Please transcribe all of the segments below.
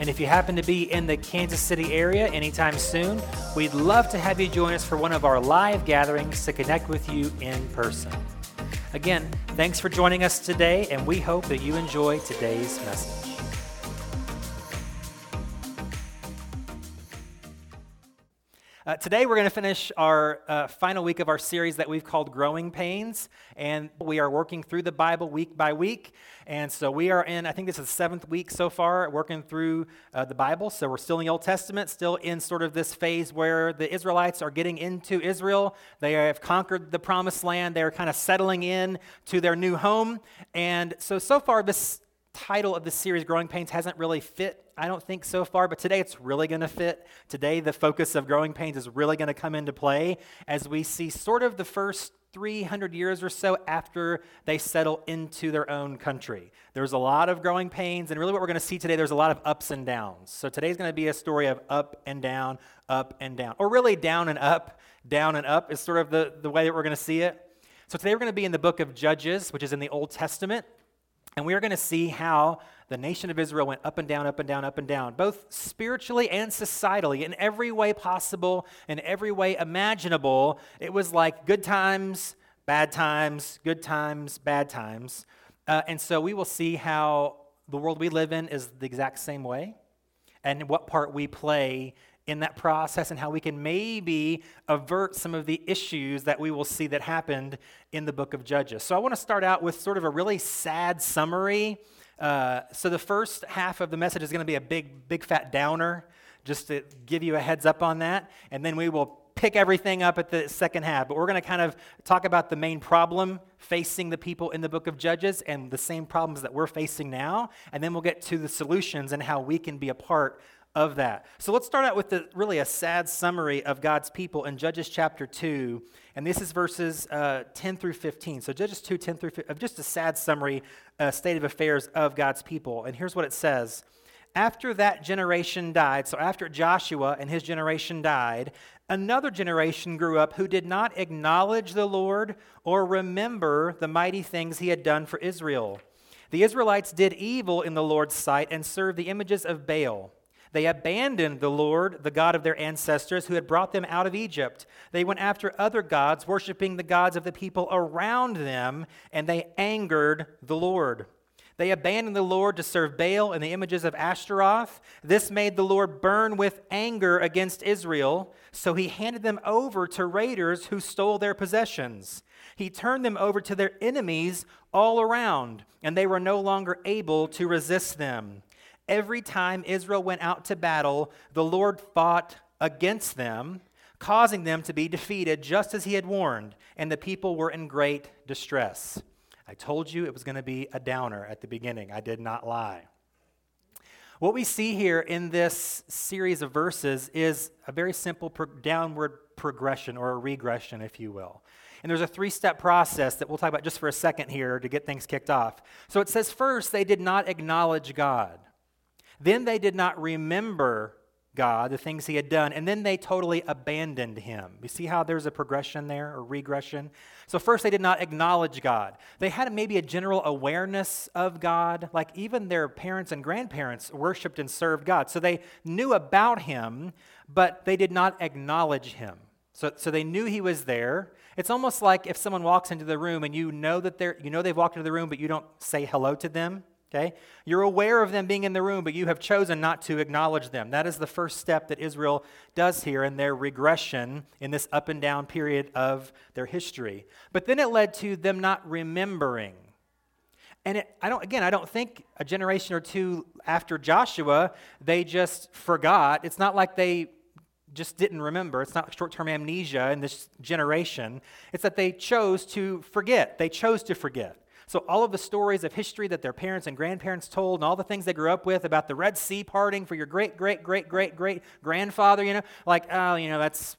And if you happen to be in the Kansas City area anytime soon, we'd love to have you join us for one of our live gatherings to connect with you in person. Again, thanks for joining us today, and we hope that you enjoy today's message. Today we're going to finish our final week of our series that we've called Growing Pains, and we are working through the Bible week by week, and so we are in, I think this is the seventh week so far, working through the Bible, so we're still in the Old Testament, still in sort of this phase where the Israelites are getting into Israel. They have conquered the Promised Land, they are kind of settling in to their new home, and so far this title of the series, Growing Pains, hasn't really fit, I don't think, so far, but today it's really going to fit. Today the focus of Growing Pains is really going to come into play as we see sort of the first 300 years or so after they settle into their own country. There's a lot of growing pains, and really what we're going to see today, there's a lot of ups and downs. So today's going to be a story of up and down, or really down and up is sort of the way that we're going to see it. So today we're going to be in the book of Judges, which is in the Old Testament. And we are going to see how the nation of Israel went up and down, up and down, up and down, both spiritually and societally, in every way possible, in every way imaginable. It was like good times, bad times. And so we will see how the world we live in is the exact same way, and what part we play in that process, and how we can maybe avert some of the issues that we will see that happened in the book of Judges. So I want to start out with sort of a really sad summary. So the first half of the message is going to be a big fat downer, just to give you a heads up on that, and then we will pick everything up at the second half. But we're going to kind of talk about the main problem facing the people in the book of Judges and the same problems that we're facing now, and then we'll get to the solutions and how we can be a part of that. So let's start out with really a sad summary of God's people in Judges chapter 2, and this is verses 10 through 15. So Judges 2, 10 through 15, just a sad summary, state of affairs of God's people. And here's what it says. After that generation died, so after Joshua and his generation died, another generation grew up who did not acknowledge the Lord or remember the mighty things he had done for Israel. The Israelites did evil in the Lord's sight and served the images of Baal. They abandoned the Lord, the God of their ancestors, who had brought them out of Egypt. They went after other gods, worshiping the gods of the people around them, and they angered the Lord. They abandoned the Lord to serve Baal and the images of Ashtaroth. This made the Lord burn with anger against Israel, so he handed them over to raiders who stole their possessions. He turned them over to their enemies all around, and they were no longer able to resist them. Every time Israel went out to battle, the Lord fought against them, causing them to be defeated just as he had warned, and the people were in great distress. I told you it was going to be a downer at the beginning. I did not lie. What we see here in this series of verses is a very simple downward progression, or a regression, if you will. And there's a three-step process that we'll talk about just for a second here to get things kicked off. So it says, first, they did not acknowledge God. Then they did not remember God, the things he had done, and then they totally abandoned him. You see how there's a progression there, or regression? So first, they did not acknowledge God. They had maybe a general awareness of God, like even their parents and grandparents worshiped and served God. So they knew about him, but they did not acknowledge him. So they knew he was there. It's almost like if someone walks into the room and you know they've walked into the room, but you don't say hello to them. Okay? You're aware of them being in the room, but you have chosen not to acknowledge them. That is the first step that Israel does here in their regression in this up and down period of their history. But then it led to them not remembering. And I don't think a generation or two after Joshua, they just forgot. It's not like they just didn't remember. It's not short-term amnesia in this generation. It's that they chose to forget. So all of the stories of history that their parents and grandparents told and all the things they grew up with about the Red Sea parting for your great-great-great-great-great-grandfather, like, oh,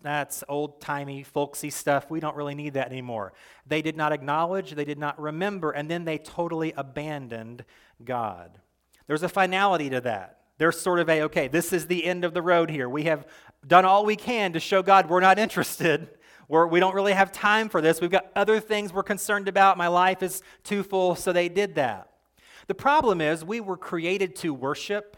that's old-timey, folksy stuff. We don't really need that anymore. They did not acknowledge, they did not remember, and then they totally abandoned God. There's a finality to that. There's sort of okay, this is the end of the road here. We have done all we can to show God we're not interested. We don't really have time for this. We've got other things we're concerned about. My life is too full, so they did that. The problem is we were created to worship.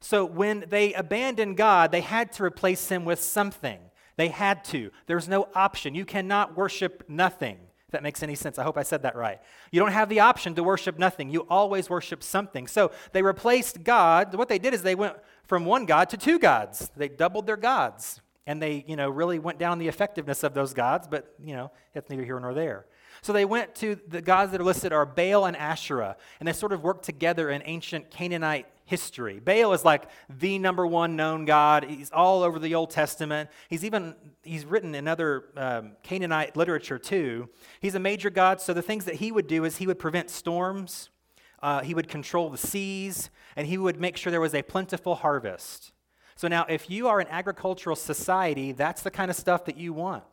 So when they abandoned God, they had to replace him with something. They had to. There's no option. You cannot worship nothing, if that makes any sense. I hope I said that right. You don't have the option to worship nothing. You always worship something. So they replaced God. What they did is they went from one God to two gods. They doubled their gods. And they, really went down the effectiveness of those gods, but, it's neither here nor there. So they went to the gods that are listed are Baal and Asherah, and they sort of worked together in ancient Canaanite history. Baal is like the number one known god. He's all over the Old Testament. He's written in other Canaanite literature too. He's a major god, so the things that he would do is he would prevent storms, he would control the seas, and he would make sure there was a plentiful harvest. So now, if you are an agricultural society, that's the kind of stuff that you want.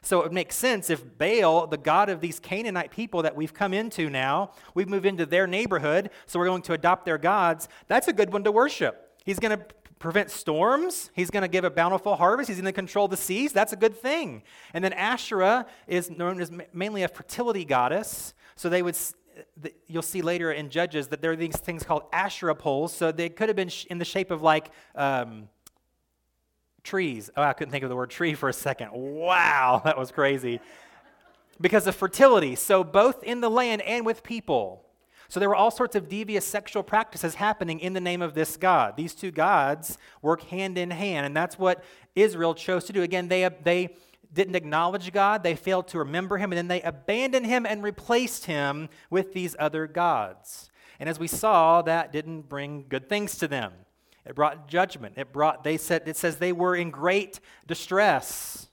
So it makes sense if Baal, the god of these Canaanite people that we've come into now, we've moved into their neighborhood, so we're going to adopt their gods, that's a good one to worship. He's going to prevent storms. He's going to give a bountiful harvest. He's going to control the seas. That's a good thing. And then Asherah is known as mainly a fertility goddess, so they would... You'll see later in Judges that there are these things called Asherah poles, so they could have been in the shape of like trees. Oh, I couldn't think of the word tree for a second. Wow, that was crazy. Because of fertility, so both in the land and with people. So there were all sorts of devious sexual practices happening in the name of this god. These two gods work hand in hand, and that's what Israel chose to do. Again, they didn't acknowledge God, they failed to remember him, and then they abandoned him and replaced him with these other gods. And as we saw, that didn't bring good things to them. It brought judgment. It says they were in great distress.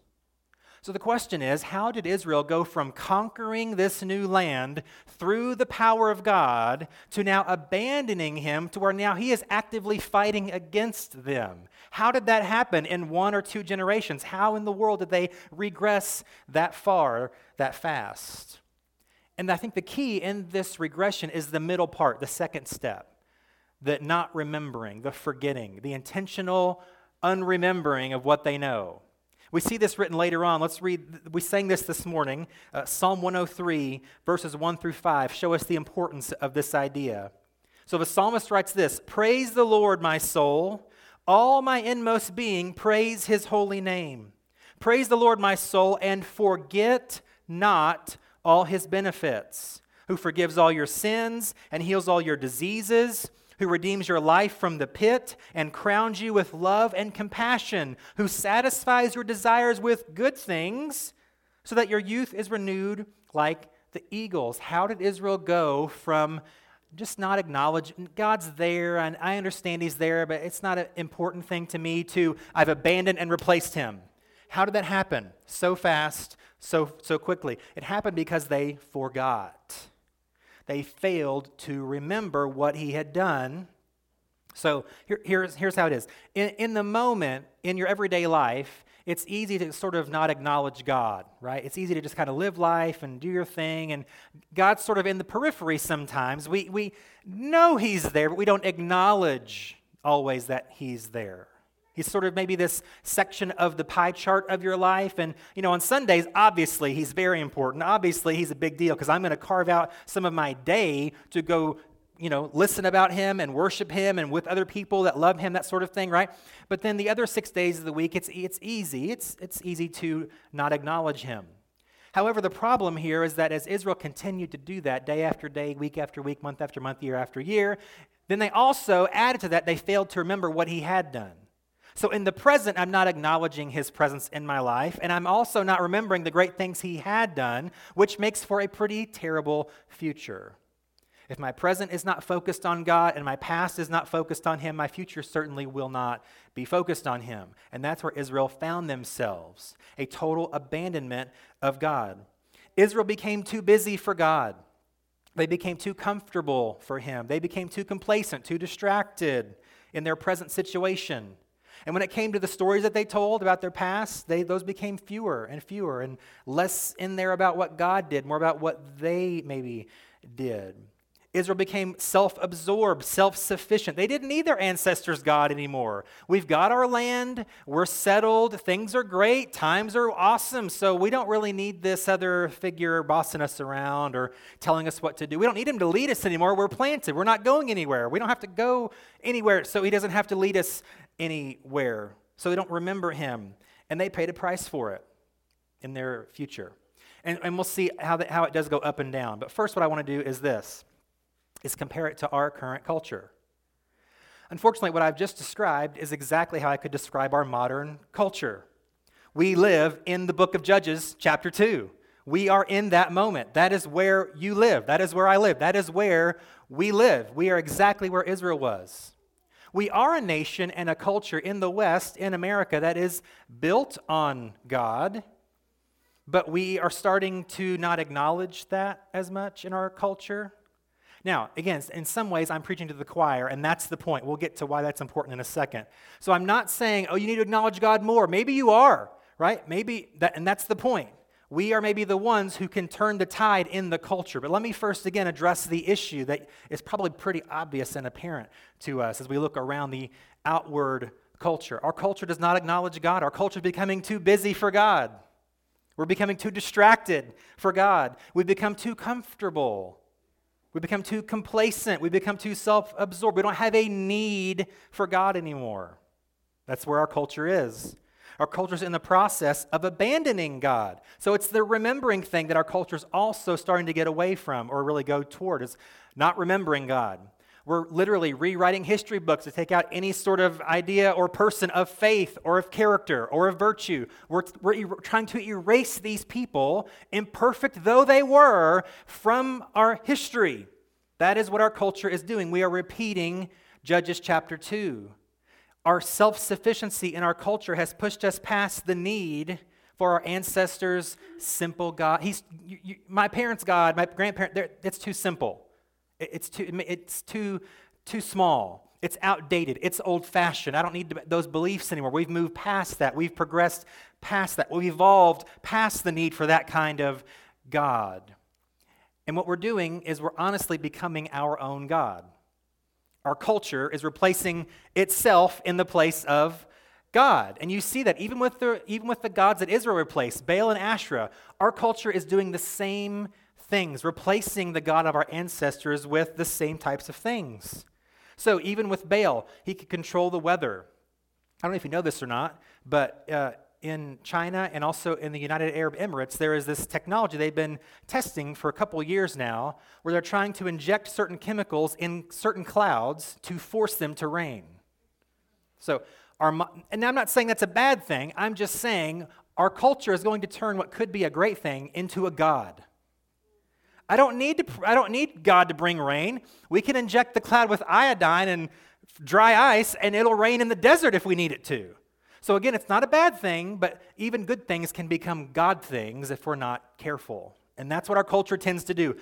So the question is, how did Israel go from conquering this new land through the power of God to now abandoning him to where now he is actively fighting against them? How did that happen in one or two generations? How in the world did they regress that far, that fast? And I think the key in this regression is the middle part, the second step, the not remembering, the forgetting, the intentional unremembering of what they know. We see this written later on. Let's read. We sang this morning. Psalm 103, verses 1 through 5, show us the importance of this idea. So the psalmist writes this, "Praise the Lord, my soul. All my inmost being, praise his holy name. Praise the Lord, my soul, and forget not all his benefits, who forgives all your sins and heals all your diseases, who redeems your life from the pit and crowns you with love and compassion, who satisfies your desires with good things so that your youth is renewed like the eagles." How did Israel go from just not acknowledge God's there, and I understand he's there, but it's not an important thing to me, to I've abandoned and replaced him? How did that happen so fast, so quickly? It happened because they forgot. They failed to remember what he had done. So here's how it is. In the moment, in your everyday life, it's easy to sort of not acknowledge God, right? It's easy to just kind of live life and do your thing, and God's sort of in the periphery sometimes. We know he's there, but we don't acknowledge always that he's there. He's sort of maybe this section of the pie chart of your life. And, on Sundays, obviously, he's very important. Obviously, he's a big deal because I'm going to carve out some of my day to go, listen about him and worship him and with other people that love him, that sort of thing, right? But then the other 6 days of the week, it's easy. It's easy to not acknowledge him. However, the problem here is that as Israel continued to do that day after day, week after week, month after month, year after year, then they also added to that, they failed to remember what he had done. So in the present, I'm not acknowledging his presence in my life, and I'm also not remembering the great things he had done, which makes for a pretty terrible future. If my present is not focused on God and my past is not focused on him, my future certainly will not be focused on him. And that's where Israel found themselves, a total abandonment of God. Israel became too busy for God. They became too comfortable for him. They became too complacent, too distracted in their present situation. And when it came to the stories that they told about their past, those became fewer and fewer and less in there about what God did, more about what they maybe did. Israel became self-absorbed, self-sufficient. They didn't need their ancestors' God anymore. We've got our land. We're settled. Things are great. Times are awesome. So we don't really need this other figure bossing us around or telling us what to do. We don't need him to lead us anymore. We're planted. We're not going anywhere. We don't have to go anywhere. So he doesn't have to lead us anywhere. So they don't remember him. And they paid a price for it in their future. And we'll see how it does go up and down. But first, what I want to do is this. Is compare it to our current culture. Unfortunately, what I've just described is exactly how I could describe our modern culture. We live in the book of Judges, chapter 2. We are in that moment. That is where you live. That is where I live. That is where we live. We are exactly where Israel was. We are a nation and a culture in the West, in America, that is built on God, but we are starting to not acknowledge that as much in our culture. Now, again, in some ways, I'm preaching to the choir, and that's the point. We'll get to why that's important in a second. So I'm not saying, you need to acknowledge God more. Maybe you are, right? Maybe, and that's the point. We are maybe the ones who can turn the tide in the culture. But let me first, again, address the issue that is probably pretty obvious and apparent to us as we look around the outward culture. Our culture does not acknowledge God. Our culture is becoming too busy for God. We're becoming too distracted for God. We've become too comfortable. We become too complacent. We become too self-absorbed. We don't have a need for God anymore. That's where our culture is. Our culture is in the process of abandoning God. So it's the remembering thing that our culture is also starting to get away from or really go toward, is not remembering God. We're literally rewriting history books to take out any sort of idea or person of faith or of character or of virtue. We're trying to erase these people, imperfect though they were, from our history. That is what our culture is doing. We are repeating Judges chapter 2. Our self-sufficiency in our culture has pushed us past the need for our ancestors' simple God. My parents' God, my grandparents, it's too simple. It's too small. It's outdated. It's old-fashioned. I don't need those beliefs anymore. We've moved past that. We've progressed past that. We've evolved past the need for that kind of God. And what we're doing is we're honestly becoming our own God. Our culture is replacing itself in the place of God. And you see that even with the gods that Israel replaced, Baal and Asherah, our culture is doing the same things, replacing the God of our ancestors with the same types of things. So even with Baal, he could control the weather. I don't know if you know this or not, but in China and also in the United Arab Emirates, there is this technology they've been testing for a couple years now where they're trying to inject certain chemicals in certain clouds to force them to rain. So, and I'm not saying that's a bad thing. I'm just saying our culture is going to turn what could be a great thing into a god. I don't need God to bring rain. We can inject the cloud with iodine and dry ice, and it'll rain in the desert if we need it to. So again, it's not a bad thing, but even good things can become God things if we're not careful. And that's what our culture tends to do.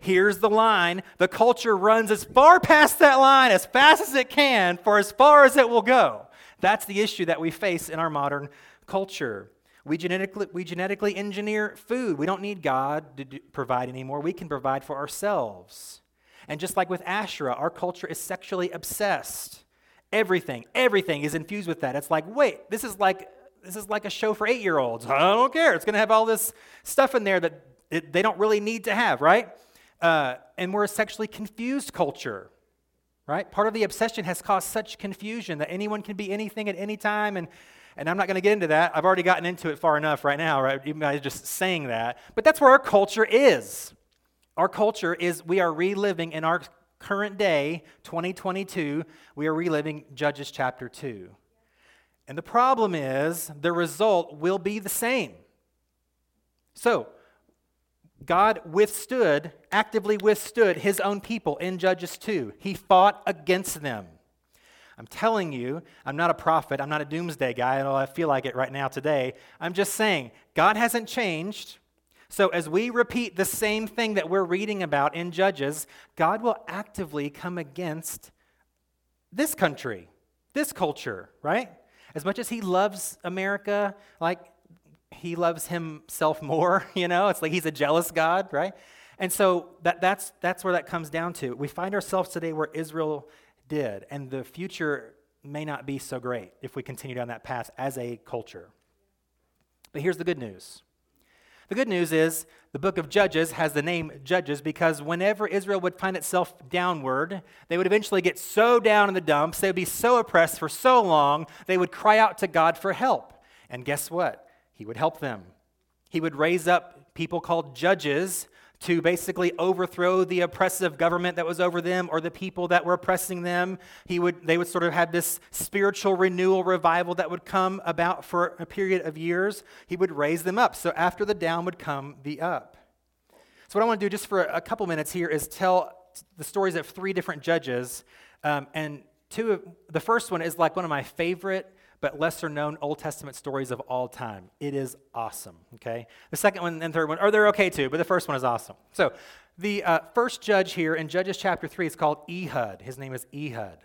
Here's the line. The culture runs as far past that line as fast as it can for as far as it will go. That's the issue that we face in our modern culture. We genetically engineer food. We don't need God to provide anymore. We can provide for ourselves. And just like with Asherah, our culture is sexually obsessed. Everything is infused with that. It's like, wait, this is like a show for 8-year-olds. I don't care. It's going to have all this stuff in there that they don't really need to have, right? And we're a sexually confused culture. Right? Part of the obsession has caused such confusion that anyone can be anything at any time, and I'm not going to get into that. I've already gotten into it far enough right now, right? Even by just saying that. But that's where our culture is. Our culture is, we are reliving in our current day, 2022, we are reliving Judges chapter 2. And the problem is the result will be the same. So God actively withstood his own people in Judges 2. He fought against them. I'm telling you, I'm not a prophet. I'm not a doomsday guy, although I feel like it right now today. I'm just saying, God hasn't changed. So as we repeat the same thing that we're reading about in Judges, God will actively come against this country, this culture, right? As much as he loves America, like he loves himself more, you know? It's like he's a jealous God, right? And so that's where that comes down to. We find ourselves today where Israel did, and the future may not be so great if we continue down that path as a culture. But here's the good news. The good news is the book of Judges has the name Judges because whenever Israel would find itself downward, they would eventually get so down in the dumps, they would be so oppressed for so long, they would cry out to God for help. And guess what? He would help them. He would raise up people called judges to basically overthrow the oppressive government that was over them or the people that were oppressing them. They would sort of have this spiritual renewal revival that would come about for a period of years. He would raise them up. So after the down would come the up. So what I want to do just for a couple minutes here is tell the stories of three different judges. And the first one is like one of my favorite but lesser-known Old Testament stories of all time. It is awesome, okay? The second one and third one, or they're okay too, but the first one is awesome. So the first judge here in Judges chapter 3 is called Ehud. His name is Ehud.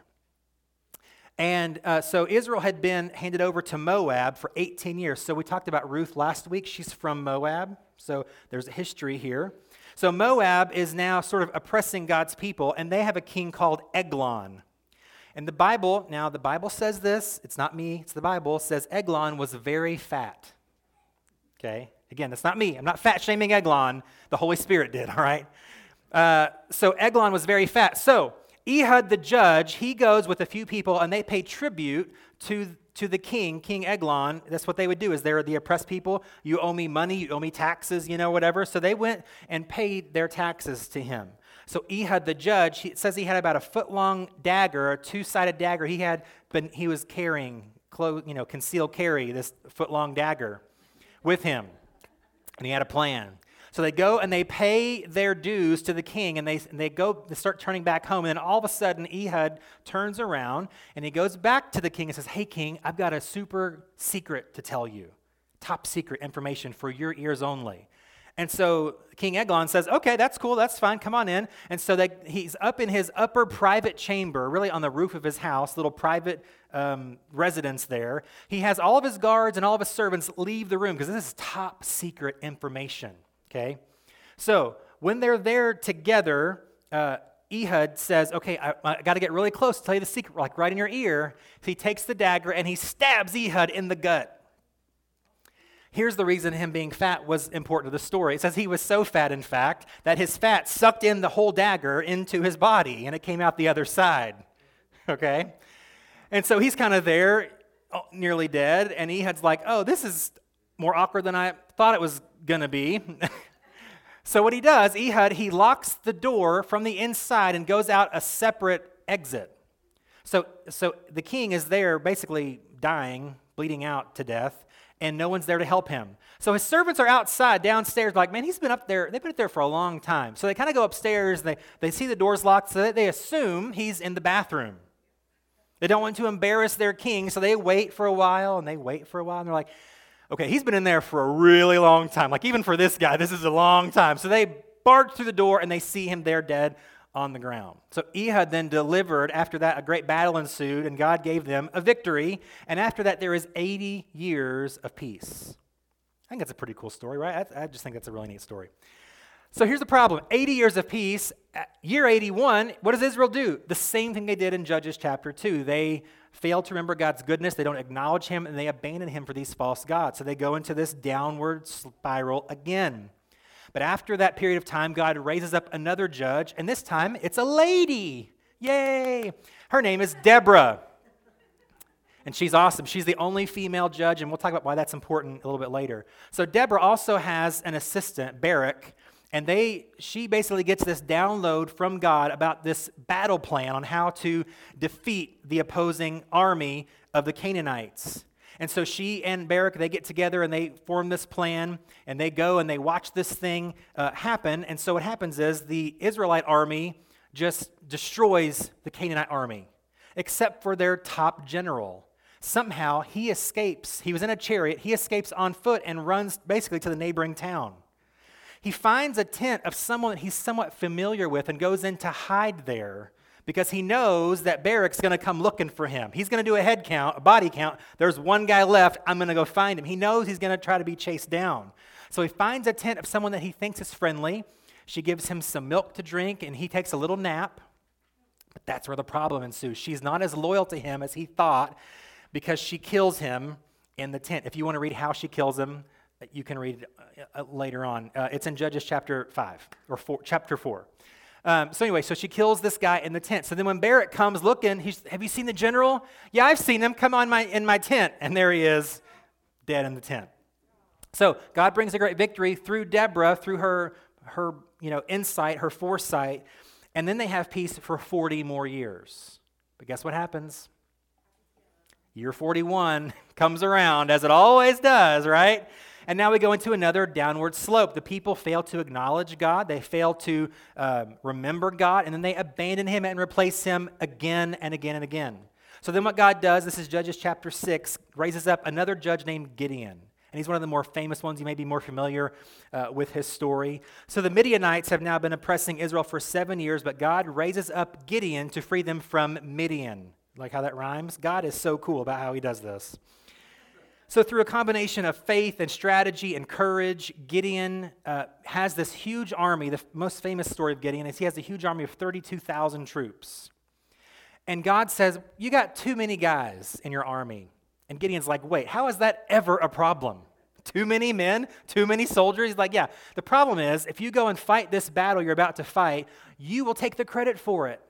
And so Israel had been handed over to Moab for 18 years. So we talked about Ruth last week. She's from Moab, so there's a history here. So Moab is now sort of oppressing God's people, and they have a king called Eglon. And the Bible says this, it's not me, it's the Bible, says Eglon was very fat, okay? Again, that's not me. I'm not fat-shaming Eglon. The Holy Spirit did, all right? So Eglon was very fat. So Ehud the judge, he goes with a few people, and they pay tribute to the king, King Eglon. That's what they would do, is they're the oppressed people. You owe me money, you owe me taxes, you know, whatever. So they went and paid their taxes to him. So Ehud the judge, it says he had about a foot-long dagger, a two-sided dagger. He was carrying, concealed carry, this foot-long dagger with him, and he had a plan. So they go and they pay their dues to the king, and they start turning back home. And then all of a sudden, Ehud turns around and he goes back to the king and says, "Hey, king, I've got a super secret to tell you, top secret information for your ears only." And so King Eglon says, "Okay, that's cool, that's fine, come on in." And so he's up in his upper private chamber, really on the roof of his house, little private residence there. He has all of his guards and all of his servants leave the room because this is top secret information, okay? So when they're there together, Ehud says, "Okay, I got to get really close to tell you the secret, like right in your ear." So he takes the dagger and he stabs Ehud in the gut. Here's the reason him being fat was important to the story. It says he was so fat, in fact, that his fat sucked in the whole dagger into his body, and it came out the other side, okay? And so he's kind of there, nearly dead, and Ehud's like, "Oh, this is more awkward than I thought it was going to be." So what he does, Ehud, he locks the door from the inside and goes out a separate exit. So the king is there basically dying, bleeding out to death, and no one's there to help him. So his servants are outside, downstairs, like, "Man, he's been up there. They've been up there for a long time." So they kind of go upstairs, and they see the doors locked, so they assume he's in the bathroom. They don't want to embarrass their king, so they wait for a while, and they're like, "Okay, he's been in there for a really long time. Like, even for this guy, this is a long time." So they barge through the door, and they see him there dead on the ground. So Ehud then delivered, after that a great battle ensued, and God gave them a victory, and after that there is 80 years of peace. I think that's a pretty cool story, right? I just think that's a really neat story. So here's the problem. 80 years of peace, year 81, what does Israel do? The same thing they did in Judges chapter 2. They fail to remember God's goodness, they don't acknowledge him, and they abandon him for these false gods. So they go into this downward spiral again. But after that period of time, God raises up another judge, and this time it's a lady. Yay! Her name is Deborah, and she's awesome. She's the only female judge, and we'll talk about why that's important a little bit later. So Deborah also has an assistant, Barak, and she basically gets this download from God about this battle plan on how to defeat the opposing army of the Canaanites. And so she and Barak, they get together and they form this plan, and they go and they watch this thing happen. And so what happens is the Israelite army just destroys the Canaanite army, except for their top general. Somehow he escapes. He was in a chariot. He escapes on foot and runs basically to the neighboring town. He finds a tent of someone that he's somewhat familiar with and goes in to hide there because he knows that Barak's going to come looking for him. He's going to do a head count, a body count. There's one guy left. I'm going to go find him. He knows he's going to try to be chased down. So he finds a tent of someone that he thinks is friendly. She gives him some milk to drink, and he takes a little nap. But that's where the problem ensues. She's not as loyal to him as he thought because she kills him in the tent. If you want to read how she kills him, you can read it later on. It's in Judges chapter 5, or chapter 4. So she kills this guy in the tent. So then when Barak comes looking, have you seen the general? Yeah, I've seen him. Come on in my tent. And there he is, dead in the tent. So God brings a great victory through Deborah, through her insight, her foresight. And then they have peace for 40 more years. But guess what happens? Year 41 comes around, as it always does, right? And now we go into another downward slope. The people fail to acknowledge God. They fail to remember God. And then they abandon him and replace him again and again and again. So then what God does, this is Judges chapter 6, raises up another judge named Gideon. And he's one of the more famous ones. You may be more familiar with his story. So the Midianites have now been oppressing Israel for 7 years, but God raises up Gideon to free them from Midian. Like how that rhymes? God is so cool about how he does this. So through a combination of faith and strategy and courage, Gideon has this huge army. The most famous story of Gideon is he has a huge army of 32,000 troops. And God says, you got too many guys in your army. And Gideon's like, wait, how is that ever a problem? Too many men, too many soldiers? He's like, yeah, the problem is if you go and fight this battle you're about to fight, you will take the credit for it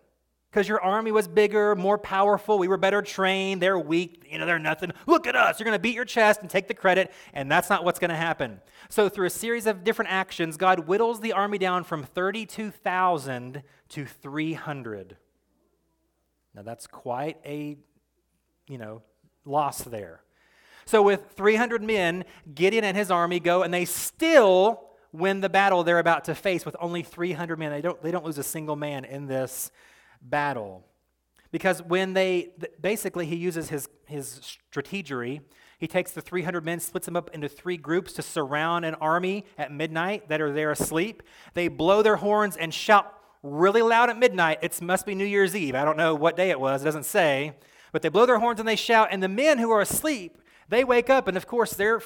because your army was bigger, more powerful. We were better trained. They're weak. They're nothing. Look at us. You're going to beat your chest and take the credit, and that's not what's going to happen. So through a series of different actions, God whittles the army down from 32,000 to 300. Now that's quite a, loss there. So with 300 men, Gideon and his army go, and they still win the battle they're about to face with only 300 men. They don't lose a single man in this battle. Because when basically he uses his strategery, he takes the 300 men, splits them up into three groups to surround an army at midnight that are there asleep. They blow their horns and shout really loud at midnight. It must be New Year's Eve. I don't know what day it was. It doesn't say. But they blow their horns and they shout, and the men who are asleep, they wake up, and of course they're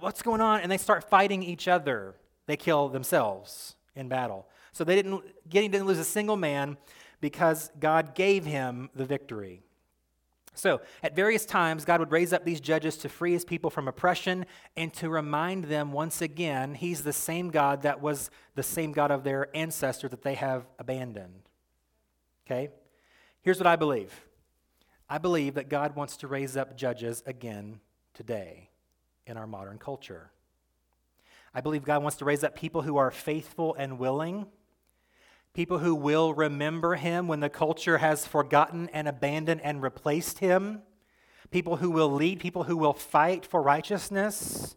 what's going on, and they start fighting each other. They kill themselves in battle. So Gideon didn't lose a single man because God gave him the victory. So at various times, God would raise up these judges to free his people from oppression and to remind them once again, he's the same God that was the same God of their ancestor that they have abandoned. Okay? Here's what I believe. I believe that God wants to raise up judges again today in our modern culture. I believe God wants to raise up people who are faithful and willing, people who will remember him when the culture has forgotten and abandoned and replaced him, people who will lead, people who will fight for righteousness.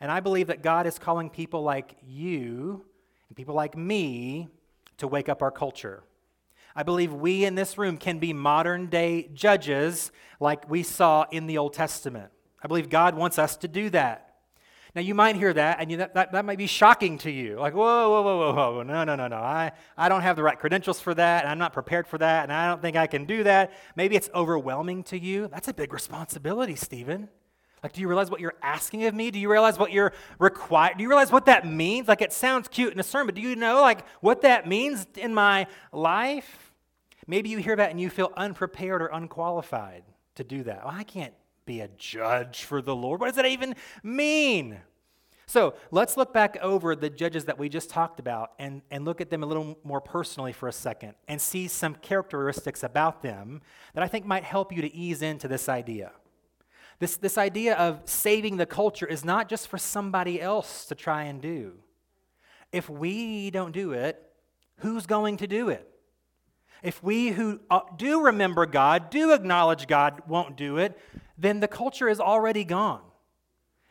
And I believe that God is calling people like you and people like me to wake up our culture. I believe we in this room can be modern-day judges like we saw in the Old Testament. I believe God wants us to do that. Now, you might hear that, and that might be shocking to you. Like, whoa, no. I don't have the right credentials for that, and I'm not prepared for that, and I don't think I can do that. Maybe it's overwhelming to you. That's a big responsibility, Stephen. Like, do you realize what you're asking of me? Do you realize what you're required? Do you realize what that means? Like, it sounds cute in a sermon, but do you know, what that means in my life? Maybe you hear that and you feel unprepared or unqualified to do that. Well, I can't be a judge for the Lord. What does that even mean? So let's look back over the judges that we just talked about and look at them a little more personally for a second and see some characteristics about them that I think might help you to ease into this idea. This idea of saving the culture is not just for somebody else to try and do. If we don't do it, who's going to do it? If we who do remember God, do acknowledge God, won't do it, then the culture is already gone.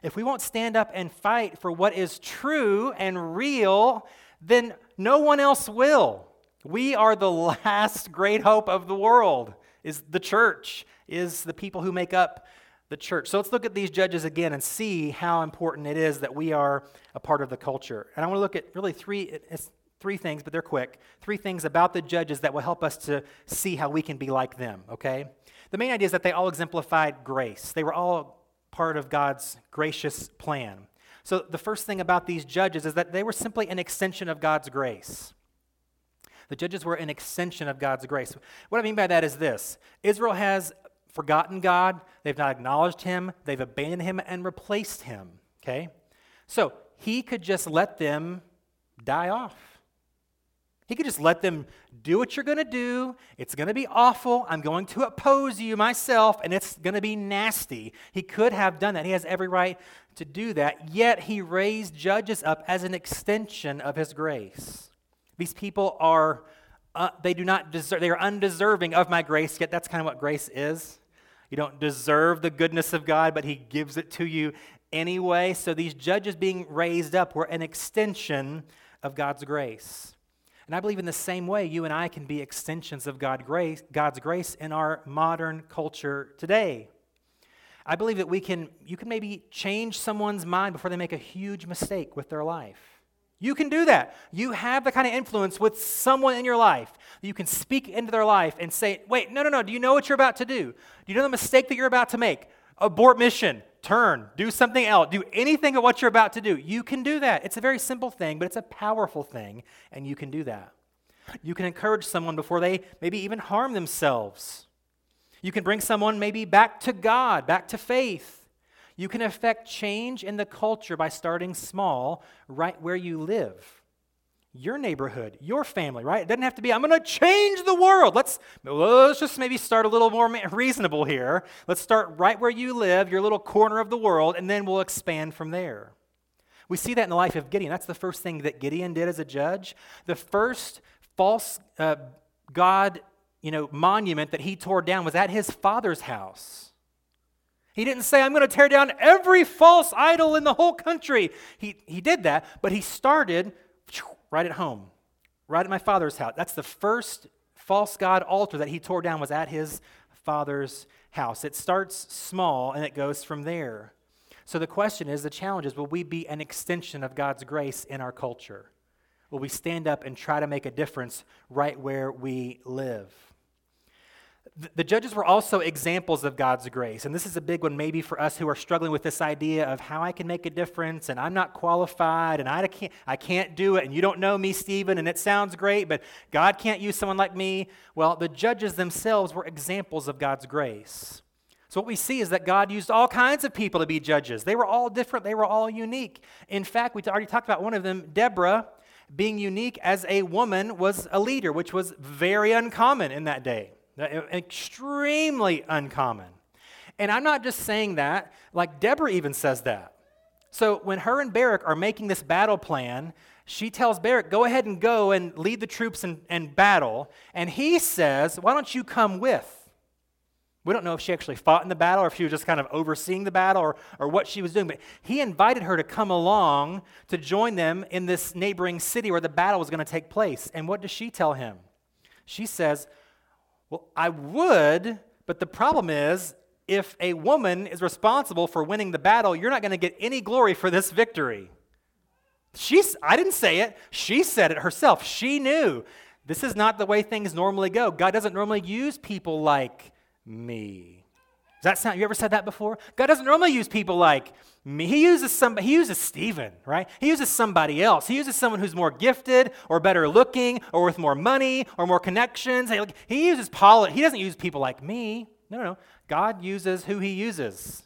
If we won't stand up and fight for what is true and real, then no one else will. We are the last great hope of the world, is the church, is the people who make up the church. So let's look at these judges again and see how important it is that we are a part of the culture. And I want to look at really three things, but they're quick. Three things about the judges that will help us to see how we can be like them, okay? The main idea is that they all exemplified grace. They were all part of God's gracious plan. So the first thing about these judges is that they were simply an extension of God's grace. The judges were an extension of God's grace. What I mean by that is this. Israel has forgotten God. They've not acknowledged him. They've abandoned him and replaced him, okay? So he could just let them die off. He could just let them do what you're going to do. It's going to be awful. I'm going to oppose you myself, and it's going to be nasty. He could have done that. He has every right to do that, yet he raised judges up as an extension of his grace. These people are, they do not deserve, they are undeserving of my grace, yet that's kind of what grace is. You don't deserve the goodness of God, but he gives it to you anyway. So these judges being raised up were an extension of God's grace. And I believe in the same way, you and I can be extensions of God's grace in our modern culture today. I believe that you can maybe change someone's mind before they make a huge mistake with their life. You can do that. You have the kind of influence with someone in your life. You can speak into their life and say, wait, no, do you know what you're about to do? Do you know the mistake that you're about to make? Abort mission. Turn, do something else, do anything of what you're about to do. You can do that. It's a very simple thing, but it's a powerful thing, and you can do that. You can encourage someone before they maybe even harm themselves. You can bring someone maybe back to God, back to faith. You can affect change in the culture by starting small right where you live. Your neighborhood, your family, right? It doesn't have to be, I'm going to change the world. Let's just maybe start a little more reasonable here. Let's start right where you live, your little corner of the world, and then we'll expand from there. We see that in the life of Gideon. That's the first thing that Gideon did as a judge. The first false God, monument that he tore down was at his father's house. He didn't say, I'm going to tear down every false idol in the whole country. He did that, but he started right at home, right at my father's house. That's the first false god altar that he tore down was at his father's house. It starts small and it goes from there. So the question is, the challenge is, will we be an extension of God's grace in our culture? Will we stand up and try to make a difference right where we live? The judges were also examples of God's grace, and this is a big one maybe for us who are struggling with this idea of how I can make a difference, and I'm not qualified, and I can't do it, and you don't know me, Stephen, and it sounds great, but God can't use someone like me. Well, the judges themselves were examples of God's grace. So what we see is that God used all kinds of people to be judges. They were all different. They were all unique. In fact, we already talked about one of them, Deborah, being unique as a woman was a leader, which was very uncommon in that day. Extremely uncommon. And I'm not just saying that, like Deborah even says that. So when her and Barak are making this battle plan, she tells Barak, go ahead and go and lead the troops and battle. And he says, why don't you come with? We don't know if she actually fought in the battle or if she was just kind of overseeing the battle or what she was doing, but he invited her to come along to join them in this neighboring city where the battle was going to take place. And what does she tell him? She says, well, I would, but the problem is, if a woman is responsible for winning the battle, you're not going to get any glory for this victory. I didn't say it. She said it herself. She knew. This is not the way things normally go. God doesn't normally use people like me. Does that sound, you ever said that before? God doesn't normally use people like me. He uses Stephen, right? He uses somebody else. He uses someone who's more gifted or better looking or with more money or more connections. He uses He doesn't use people like me. No. God uses who he uses.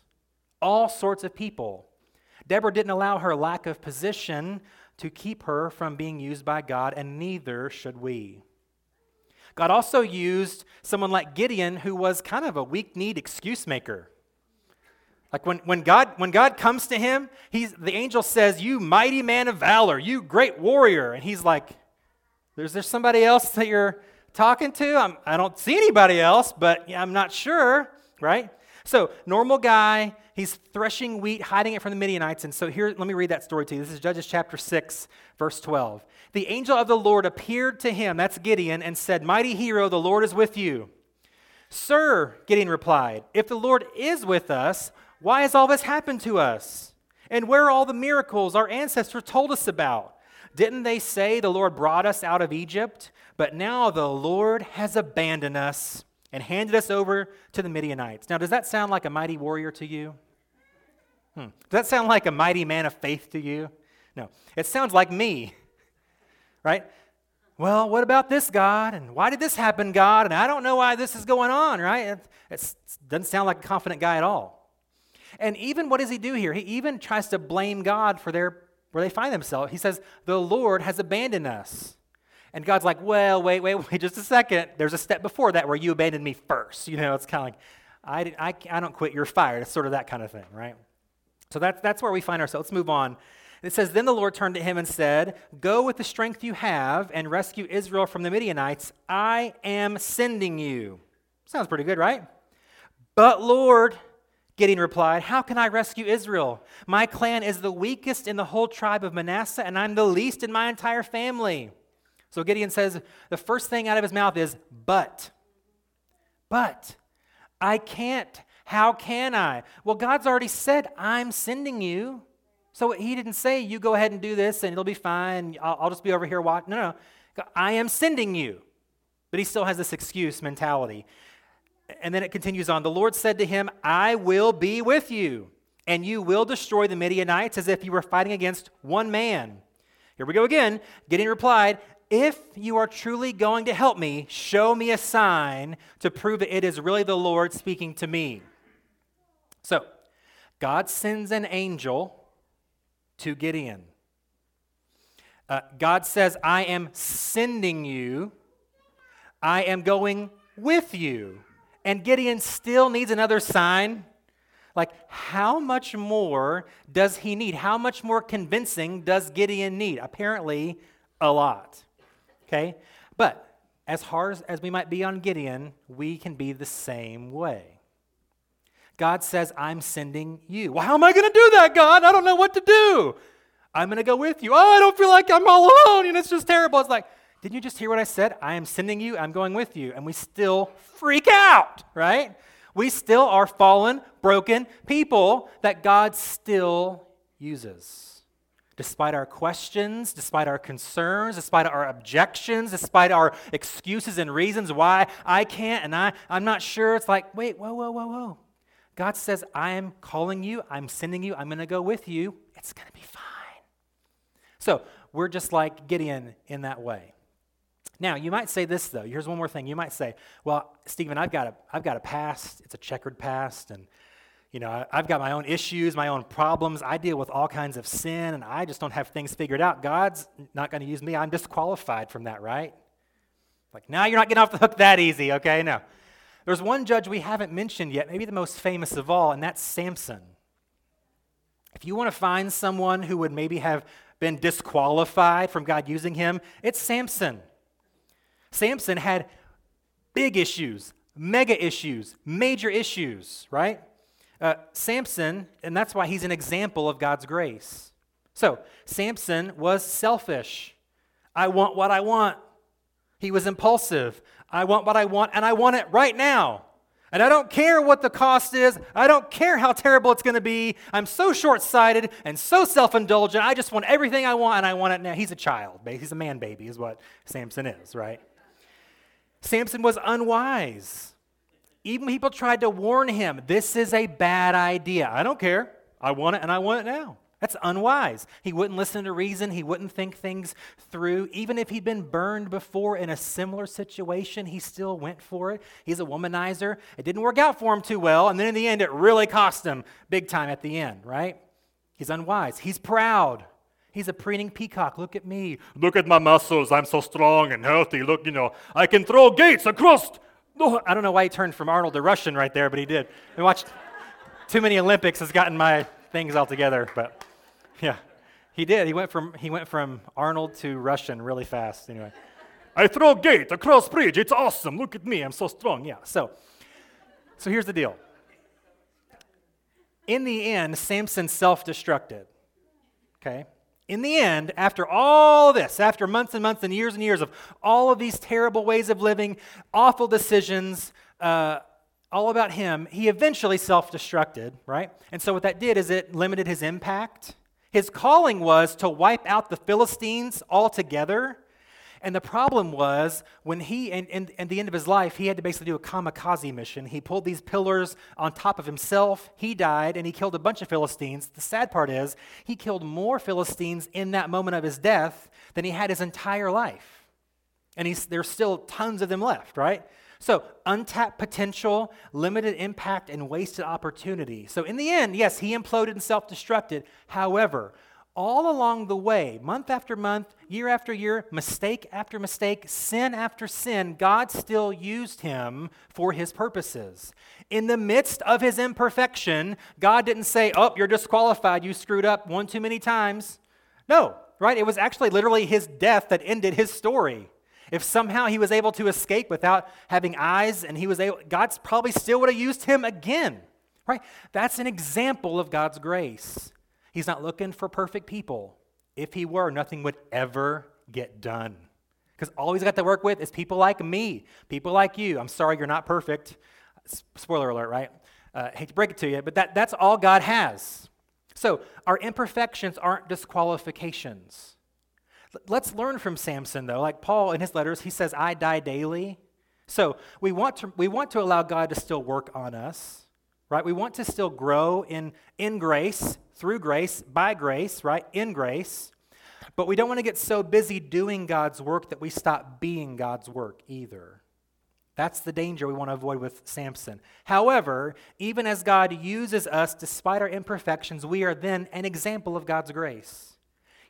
All sorts of people. Deborah didn't allow her lack of position to keep her from being used by God, and neither should we. God also used someone like Gideon, who was kind of a weak-kneed excuse maker. Like when God comes to him, the angel says, you mighty man of valor, you great warrior. And he's like, is there somebody else that you're talking to? I don't see anybody else, but I'm not sure, right? So normal guy, he's threshing wheat, hiding it from the Midianites. And so here, let me read that story to you. This is Judges chapter 6, verse 12. The angel of the Lord appeared to him, that's Gideon, and said, mighty hero, the Lord is with you. Sir, Gideon replied, if the Lord is with us, why has all this happened to us? And where are all the miracles our ancestors told us about? Didn't they say the Lord brought us out of Egypt? But now the Lord has abandoned us and handed us over to the Midianites. Now, does that sound like a mighty warrior to you? Does that sound like a mighty man of faith to you? No, it sounds like me, right? Well, what about this, God? And why did this happen, God? And I don't know why this is going on, right? It doesn't sound like a confident guy at all. And even what does he do here? He even tries to blame God for where they find themselves. He says, the Lord has abandoned us. And God's like, well, wait, just a second. There's a step before that where you abandoned me first. You know, it's kind of like, I don't quit, you're fired. It's sort of that kind of thing, right? So that's where we find ourselves. Let's move on. It says, then the Lord turned to him and said, go with the strength you have and rescue Israel from the Midianites. I am sending you. Sounds pretty good, right? But Lord, Gideon replied, how can I rescue Israel? My clan is the weakest in the whole tribe of Manasseh, and I'm the least in my entire family. So Gideon says, the first thing out of his mouth is, but, I can't. How can I? Well, God's already said, I'm sending you. So he didn't say, you go ahead and do this and it'll be fine. I'll just be over here watching. No. I am sending you. But he still has this excuse mentality. And then it continues on. The Lord said to him, I will be with you, and you will destroy the Midianites as if you were fighting against one man. Here we go again. Gideon replied, if you are truly going to help me, show me a sign to prove that it is really the Lord speaking to me. So God sends an angel to Gideon. God says, I am sending you. I am going with you. And Gideon still needs another sign. Like, how much more does he need? How much more convincing does Gideon need? Apparently, a lot. Okay? But as hard as we might be on Gideon, we can be the same way. God says, I'm sending you. Well, how am I going to do that, God? I don't know what to do. I'm going to go with you. Oh, I don't feel like I'm all alone, and it's just terrible. It's like, didn't you just hear what I said? I am sending you. I'm going with you. And we still freak out, right? We still are fallen, broken people that God still uses. Despite our questions, despite our concerns, despite our objections, despite our excuses and reasons why I can't and I'm not sure. It's like, wait, whoa. God says, I am calling you, I'm sending you, I'm going to go with you. It's going to be fine. So we're just like Gideon in that way. Now, you might say this, though. Here's one more thing. You might say, well, Stephen, I've got a past. It's a checkered past. And, you know, I've got my own issues, my own problems. I deal with all kinds of sin, and I just don't have things figured out. God's not going to use me. I'm disqualified from that, right? Like, now you're not getting off the hook that easy, okay? No. There's one judge we haven't mentioned yet, maybe the most famous of all, and that's Samson. If you want to find someone who would maybe have been disqualified from God using him, it's Samson. Samson had big issues, mega issues, major issues, right? Samson, and that's why he's an example of God's grace. So, Samson was selfish. I want what I want. He was impulsive. I want what I want, and I want it right now. And I don't care what the cost is. I don't care how terrible it's going to be. I'm so short-sighted and so self-indulgent. I just want everything I want, and I want it now. He's a child. He's a man baby is what Samson is, right? Samson was unwise. Even people tried to warn him, this is a bad idea. I don't care. I want it, and I want it now. That's unwise. He wouldn't listen to reason. He wouldn't think things through. Even if he'd been burned before in a similar situation, he still went for it. He's a womanizer. It didn't work out for him too well, and then in the end, it really cost him big time at the end, right? He's unwise. He's proud. He's a preening peacock. Look at me. Look at my muscles. I'm so strong and healthy. Look, you know, I can throw gates across. Oh, I don't know why he turned from Arnold to Russian right there, but he did. I watched too many Olympics has gotten my things all together, but... yeah, he did. He went from Arnold to Russian really fast. Anyway, I throw gate across bridge. It's awesome. Look at me. I'm so strong. Yeah. So here's the deal. In the end, Samson self-destructed. Okay. In the end, after all this, after months and months and years of all of these terrible ways of living, awful decisions, all about him, he eventually self-destructed, right? And so what that did is it limited his impact. His calling was to wipe out the Philistines altogether. And the problem was when he, and the end of his life, he had to basically do a kamikaze mission. He pulled these pillars on top of himself. He died, and he killed a bunch of Philistines. The sad part is he killed more Philistines in that moment of his death than he had his entire life. And there's still tons of them left, right? So untapped potential, limited impact, and wasted opportunity. So in the end, yes, he imploded and self-destructed. However, all along the way, month after month, year after year, mistake after mistake, sin after sin, God still used him for his purposes. In the midst of his imperfection, God didn't say, oh, you're disqualified, you screwed up one too many times. No, right? It was actually literally his death that ended his story. If somehow he was able to escape without having eyes, and he was able, God probably still would have used him again, right? That's an example of God's grace. He's not looking for perfect people. If he were, nothing would ever get done, because all he's got to work with is people like me, people like you. I'm sorry, you're not perfect. Spoiler alert, right? Hate to break it to you, but that's all God has. So our imperfections aren't disqualifications. Let's learn from Samson, though. Like Paul in his letters, he says, I die daily. So we want to allow God to still work on us, right? We want to still grow in grace, through grace, by grace, right? In grace. But we don't want to get so busy doing God's work that we stop being God's work either. That's the danger we want to avoid with Samson. However, even as God uses us despite our imperfections, we are then an example of God's grace.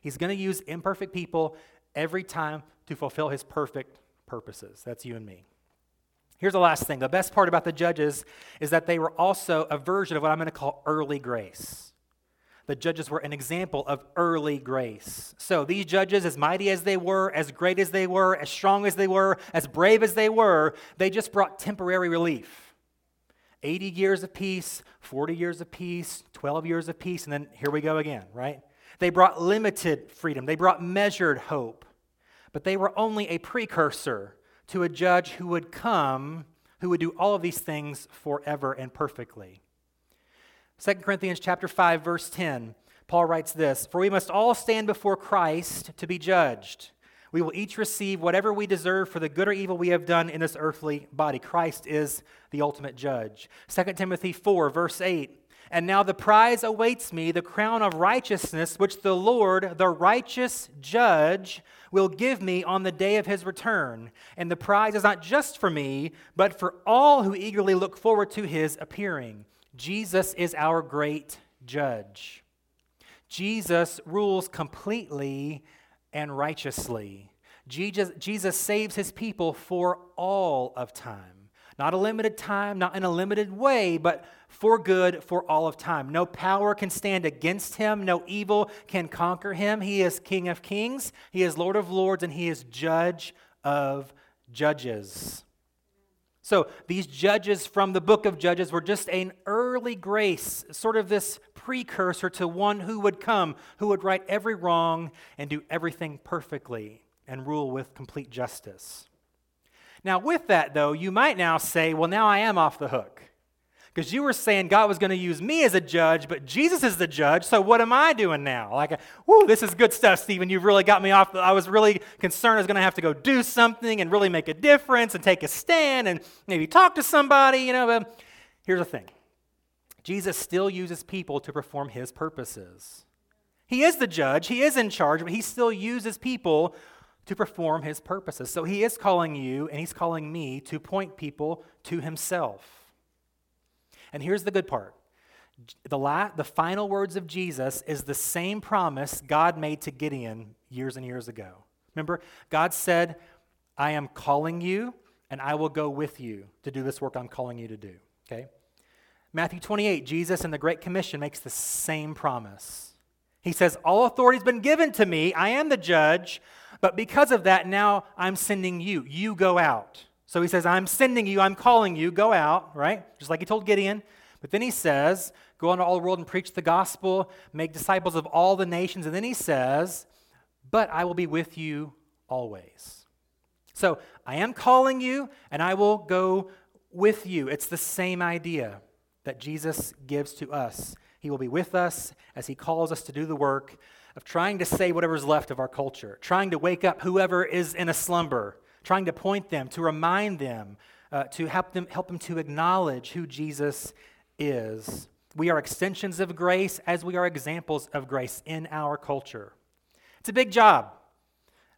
He's going to use imperfect people every time to fulfill his perfect purposes. That's you and me. Here's the last thing. The best part about the Judges is that they were also a version of what I'm going to call early grace. The Judges were an example of early grace. So these judges, as mighty as they were, as great as they were, as strong as they were, as brave as they were, they just brought temporary relief. 80 years of peace, 40 years of peace, 12 years of peace, and then here we go again, right? They brought limited freedom. They brought measured hope. But they were only a precursor to a judge who would come, who would do all of these things forever and perfectly. 2 Corinthians chapter 5, verse 10, Paul writes this, "For we must all stand before Christ to be judged. We will each receive whatever we deserve for the good or evil we have done in this earthly body." Christ is the ultimate judge. 2 Timothy 4, verse 8, "And now the prize awaits me, the crown of righteousness, which the Lord, the righteous judge, will give me on the day of his return. And the prize is not just for me, but for all who eagerly look forward to his appearing." Jesus is our great judge. Jesus rules completely and righteously. Jesus saves his people for all of time. Not a limited time, not in a limited way, but for good, for all of time. No power can stand against him. No evil can conquer him. He is King of kings. He is Lord of lords, and he is Judge of judges. So these judges from the book of Judges were just an early grace, sort of this precursor to one who would come, who would right every wrong and do everything perfectly and rule with complete justice. Now, with that, though, you might now say, well, now I am off the hook, because you were saying God was going to use me as a judge, but Jesus is the judge, so what am I doing now? Like, whoo, this is good stuff, Stephen. You've really got me off. I was really concerned I was going to have to go do something and really make a difference and take a stand and maybe talk to somebody, you know. But here's the thing. Jesus still uses people to perform his purposes. He is the judge. He is in charge, but he still uses people to perform his purposes. So he is calling you and he's calling me to point people to himself. And here's the good part. The final words of Jesus is the same promise God made to Gideon years and years ago. Remember, God said, "I am calling you and I will go with you to do this work I'm calling you to do." Okay? Matthew 28, Jesus in the Great Commission makes the same promise. He says, "All authority has been given to me. I am the judge. But because of that, now I'm sending you. You go out." So he says, "I'm sending you. I'm calling you. Go out," right? Just like he told Gideon. But then he says, "Go into all the world and preach the gospel. Make disciples of all the nations." And then he says, "But I will be with you always." So I am calling you, and I will go with you. It's the same idea that Jesus gives to us. He will be with us as he calls us to do the work of trying to say whatever's left of our culture, trying to wake up whoever is in a slumber, trying to point them, to remind them, to help them to acknowledge who Jesus is. We are extensions of grace as we are examples of grace in our culture. It's a big job.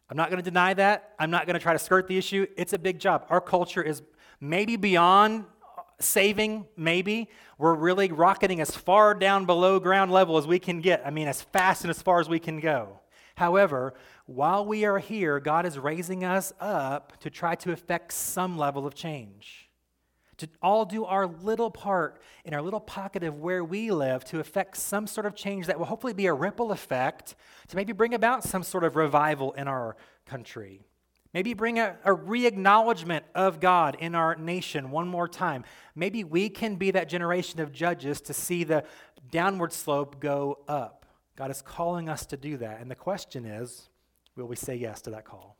I'm not going to deny that. I'm not going to try to skirt the issue. It's a big job. Our culture is maybe beyond saving, maybe. We're really rocketing as far down below ground level as we can get. I mean, as fast and as far as we can go. However, while we are here, God is raising us up to try to effect some level of change, to all do our little part in our little pocket of where we live to effect some sort of change that will hopefully be a ripple effect to maybe bring about some sort of revival in our country. Maybe bring a re-acknowledgement of God in our nation one more time. Maybe we can be that generation of judges to see the downward slope go up. God is calling us to do that. And the question is, will we say yes to that call?